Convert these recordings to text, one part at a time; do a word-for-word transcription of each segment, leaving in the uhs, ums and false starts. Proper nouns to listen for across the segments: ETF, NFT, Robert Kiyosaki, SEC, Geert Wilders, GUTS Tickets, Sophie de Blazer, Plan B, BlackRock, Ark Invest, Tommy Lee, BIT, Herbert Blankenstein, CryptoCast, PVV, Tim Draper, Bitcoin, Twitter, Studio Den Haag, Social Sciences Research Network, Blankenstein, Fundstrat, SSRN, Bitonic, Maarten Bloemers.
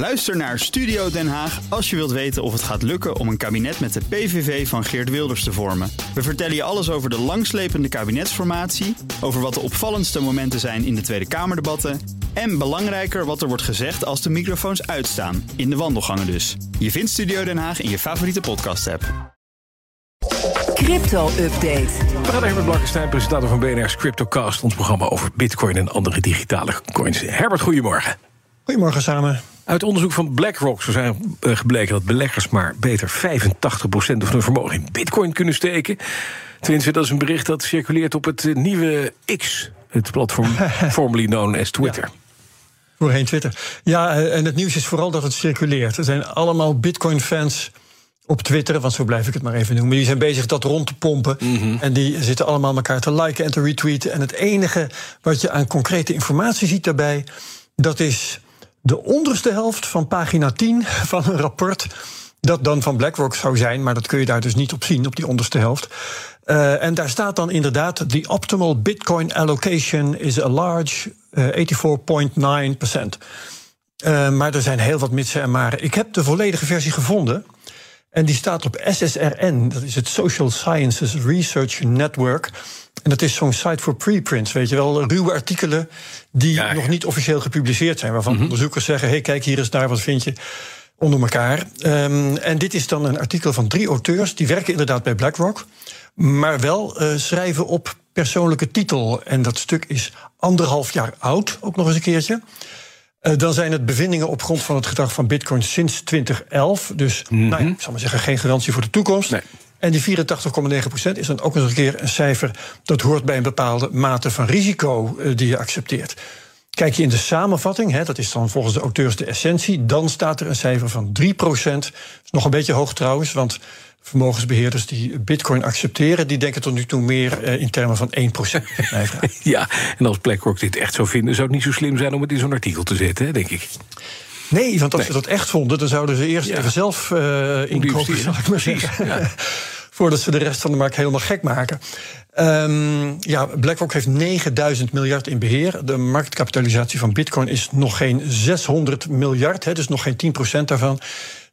Luister naar Studio Den Haag als je wilt weten of het gaat lukken om een kabinet met de P V V van Geert Wilders te vormen. We vertellen je alles over de langslepende kabinetsformatie, over wat de opvallendste momenten zijn in de Tweede Kamerdebatten en belangrijker wat er wordt gezegd als de microfoons uitstaan, in de wandelgangen dus. Je vindt Studio Den Haag in je favoriete podcast-app. Crypto-update. We gaan even met Blankenstein, presentator van B N R's CryptoCast, ons programma over Bitcoin en andere digitale coins. Herbert, goedemorgen. Goedemorgen samen. Uit onderzoek van BlackRock zo zijn gebleken dat beleggers maar beter vijfentachtig procent van hun vermogen in Bitcoin kunnen steken. Tenminste, dat is een bericht dat circuleert op het nieuwe X, het platform formerly known as Twitter. Ja. Voorheen Twitter. Ja, en het nieuws is vooral dat het circuleert. Er zijn allemaal Bitcoin-fans op Twitter, want zo blijf ik het maar even noemen. Die zijn bezig dat rond te pompen. Mm-hmm. En die zitten allemaal elkaar te liken en te retweeten. En het enige wat je aan concrete informatie ziet daarbij, dat is de onderste helft van pagina tien van een rapport, dat dan van BlackRock zou zijn, maar dat kun je daar dus niet op zien, op die onderste helft. Uh, en daar staat dan inderdaad, the optimal Bitcoin allocation is a large uh, eighty-four point nine percent. Uh, maar er zijn heel wat mitsen en maren. Ik heb de volledige versie gevonden. En die staat op S S R N, dat is het Social Sciences Research Network. En dat is zo'n site voor preprints, weet je wel, ruwe artikelen die ja, ja. nog niet officieel gepubliceerd zijn, waarvan mm-hmm. onderzoekers zeggen, hey, kijk, hier is daar, wat vind je, onder elkaar. Um, en dit is dan een artikel van drie auteurs, die werken inderdaad bij BlackRock, maar wel uh, schrijven op persoonlijke titel. En dat stuk is anderhalf jaar oud, ook nog eens een keertje. Uh, dan zijn het bevindingen op grond van het gedrag van Bitcoin sinds twintig elf. Dus mm-hmm. nou, ik zal maar zeggen, geen garantie voor de toekomst. Nee. En die vierentachtig komma negen procent is dan ook nog een keer een cijfer dat hoort bij een bepaalde mate van risico uh, die je accepteert. Kijk je in de samenvatting, hè, dat is dan volgens de auteurs de essentie, dan staat er een cijfer van drie procent. Dat is nog een beetje hoog trouwens, want vermogensbeheerders die Bitcoin accepteren, die denken tot nu toe meer uh, in termen van één procent. Ja, en als BlackRock dit echt zou vinden, zou het niet zo slim zijn om het in zo'n artikel te zetten, hè, denk ik. Nee, want als nee. ze dat echt vonden, dan zouden ze eerst ja. even zelf uh, inkopen, zal ik maar zeggen. Ja. Voordat ze de rest van de markt helemaal gek maken. Um, ja, BlackRock heeft negenduizend miljard in beheer. De marktkapitalisatie van Bitcoin is nog geen zeshonderd miljard, hè, dus nog geen tien procent daarvan.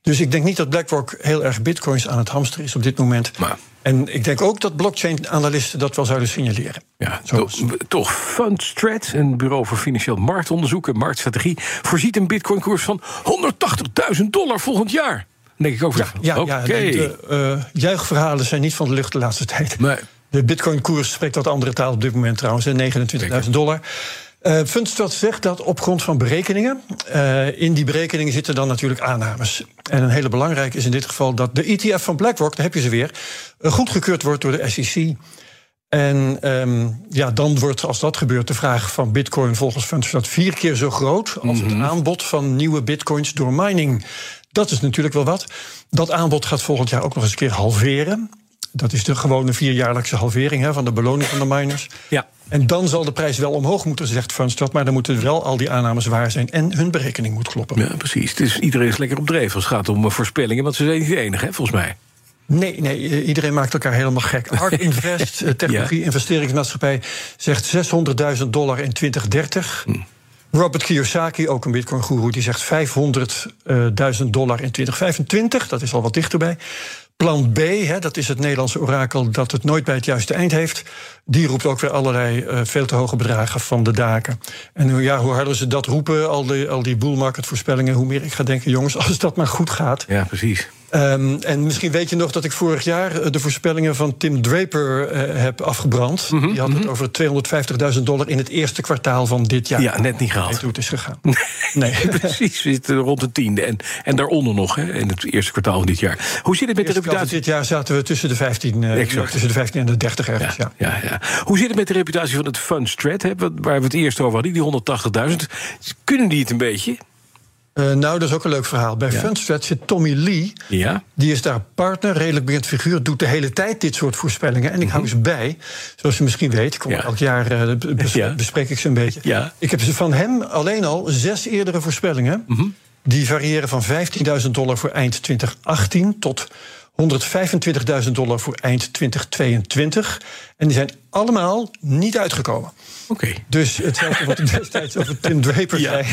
Dus ik denk niet dat BlackRock heel erg bitcoins aan het hamsteren is op dit moment. Maar, en ik denk ook dat blockchain-analisten dat wel zouden signaleren. Ja, to, toch, Fundstrat, een bureau voor financieel marktonderzoek en marktstrategie, voorziet een bitcoinkoers van honderdtachtigduizend dollar volgend jaar. Denk ik ook. Ja, ja, okay. ja de, uh, juichverhalen zijn niet van de lucht de laatste tijd. Nee. De bitcoinkoers spreekt wat andere taal op dit moment trouwens, negenentwintigduizend dollar. Uh, Fundstrat zegt dat op grond van berekeningen. Uh, in die berekeningen zitten dan natuurlijk aannames. En een hele belangrijke is in dit geval dat de E T F van BlackRock, daar heb je ze weer, uh, goedgekeurd wordt door de S E C. En um, ja, dan wordt, als dat gebeurt, de vraag van bitcoin volgens Fundstrat vier keer zo groot als mm-hmm. het aanbod van nieuwe bitcoins door mining. Dat is natuurlijk wel wat. Dat aanbod gaat volgend jaar ook nog eens een keer halveren. Dat is de gewone vierjaarlijkse halvering hè, van de beloning van de miners. Ja. En dan zal de prijs wel omhoog moeten, zegt Fundstrat. Maar dan moeten wel al die aannames waar zijn en hun berekening moet kloppen. Ja, precies. Dus iedereen is lekker op dreef als het gaat om voorspellingen. Want ze zijn niet de enige, hè, volgens mij. Nee, nee, iedereen maakt elkaar helemaal gek. Ark Invest, technologie, ja. investeringsmaatschappij, zegt zeshonderdduizend dollar in twintig dertig. Hm. Robert Kiyosaki, ook een bitcoin-goeroe, die zegt vijfhonderdduizend dollar in twintig vijfentwintig. Dat is al wat dichterbij. Plan B, hè, dat is het Nederlandse orakel dat het nooit bij het juiste eind heeft. Die roept ook weer allerlei uh, veel te hoge bedragen van de daken. En ja, hoe harder ze dat roepen, al die, al die bull market voorspellingen, hoe meer ik ga denken, jongens, als dat maar goed gaat. Ja, precies. Um, en misschien weet je nog dat ik vorig jaar de voorspellingen van Tim Draper uh, heb afgebrand. Mm-hmm, die had mm-hmm. het over tweehonderdvijftigduizend dollar in het eerste kwartaal van dit jaar. Ja, net niet gehaald. Nee, hoe het is gegaan. Nee, nee. Precies, we zitten rond de tiende. En, en daaronder nog, hè, in het eerste kwartaal van dit jaar. Hoe zit het met de reputatie? Dit jaar zaten we tussen de vijftien, uh, tussen de vijftien en de dertig ergens. Ja, ja. Ja, ja. Hoe zit het met de reputatie van het Fundstrat, hè, waar we het eerst over hadden, die honderdtachtigduizend? Kunnen die het een beetje? Uh, nou, dat is ook een leuk verhaal. Bij ja. Fundstrat zit Tommy Lee. Ja. Die is daar partner, redelijk bekend figuur. Doet de hele tijd dit soort voorspellingen. En ik hou mm-hmm. ze bij. Zoals je misschien weet, kom ja. elk jaar uh, bes- ja. bespreek ik ze een beetje. Ja. Ik heb ze van hem alleen al zes eerdere voorspellingen. Mm-hmm. Die variëren van vijftienduizend dollar voor eind twintig achttien tot honderdvijfentwintigduizend dollar voor eind twintig tweeëntwintig. En die zijn allemaal niet uitgekomen. Oké. Okay. Dus hetzelfde wat ik destijds over Tim Draper ja. zei.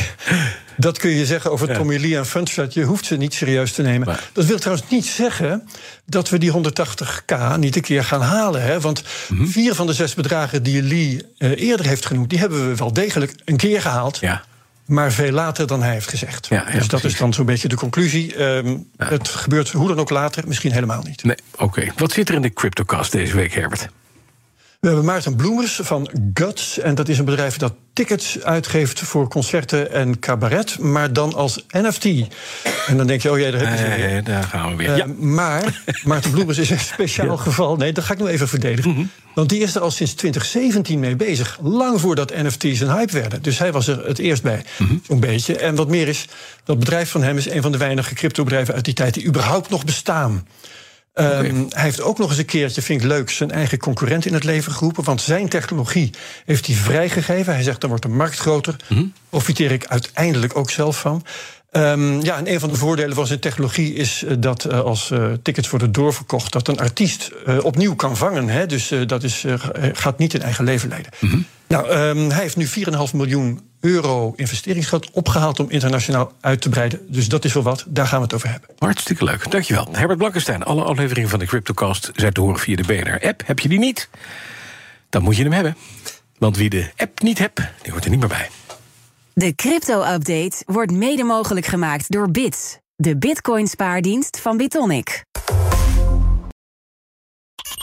Dat kun je zeggen over ja. Tommy Lee en Fundstrat. Je hoeft ze niet serieus te nemen. Maar. Dat wil trouwens niet zeggen dat we die honderdtachtig k niet een keer gaan halen. Hè? Want mm-hmm. vier van de zes bedragen die Lee uh, eerder heeft genoemd, die hebben we wel degelijk een keer gehaald. Ja. Maar veel later dan hij heeft gezegd. Ja, ja, dus dat precies. is dan zo'n beetje de conclusie. Um, ja. Het gebeurt hoe dan ook later, misschien helemaal niet. Nee, oké. Okay. Wat zit er in de CryptoCast deze week, Herbert? We hebben Maarten Bloemers van GUTS. En dat is een bedrijf dat tickets uitgeeft voor concerten en cabaret. Maar dan als N F T. En dan denk je, oh jij, daar heb je weer. Uh, daar gaan we weer. Uh, ja. Maar Maarten Bloemers is een speciaal ja. geval. Nee, dat ga ik nu even verdedigen. Mm-hmm. Want die is er al sinds twintig zeventien mee bezig. Lang voordat N F T's een hype werden. Dus hij was er het eerst bij, mm-hmm. zo'n beetje. En wat meer is, dat bedrijf van hem is een van de weinige cryptobedrijven uit die tijd die überhaupt nog bestaan. Um, okay. Hij heeft ook nog eens een keertje, vind ik leuk, zijn eigen concurrent in het leven geroepen. Want zijn technologie heeft hij vrijgegeven. Hij zegt, dan wordt de markt groter. Mm-hmm. Profiteer ik uiteindelijk ook zelf van. Um, ja, en een van de voordelen van zijn technologie is dat uh, als uh, tickets worden doorverkocht, dat een artiest uh, opnieuw kan vangen. Hè? Dus uh, dat is, uh, gaat niet in eigen leven leiden. Mm-hmm. Nou, um, hij heeft nu vier komma vijf miljoen euro investeringsgeld opgehaald om internationaal uit te breiden. Dus dat is wel wat, daar gaan we het over hebben. Hartstikke leuk, dankjewel. Herbert Blankenstein, alle afleveringen van de CryptoCast zijn te horen via de B N R-app. Heb je die niet? Dan moet je hem hebben. Want wie de app niet hebt, die hoort er niet meer bij. De crypto-update wordt mede mogelijk gemaakt door B I T, de Bitcoin-spaardienst van Bitonic.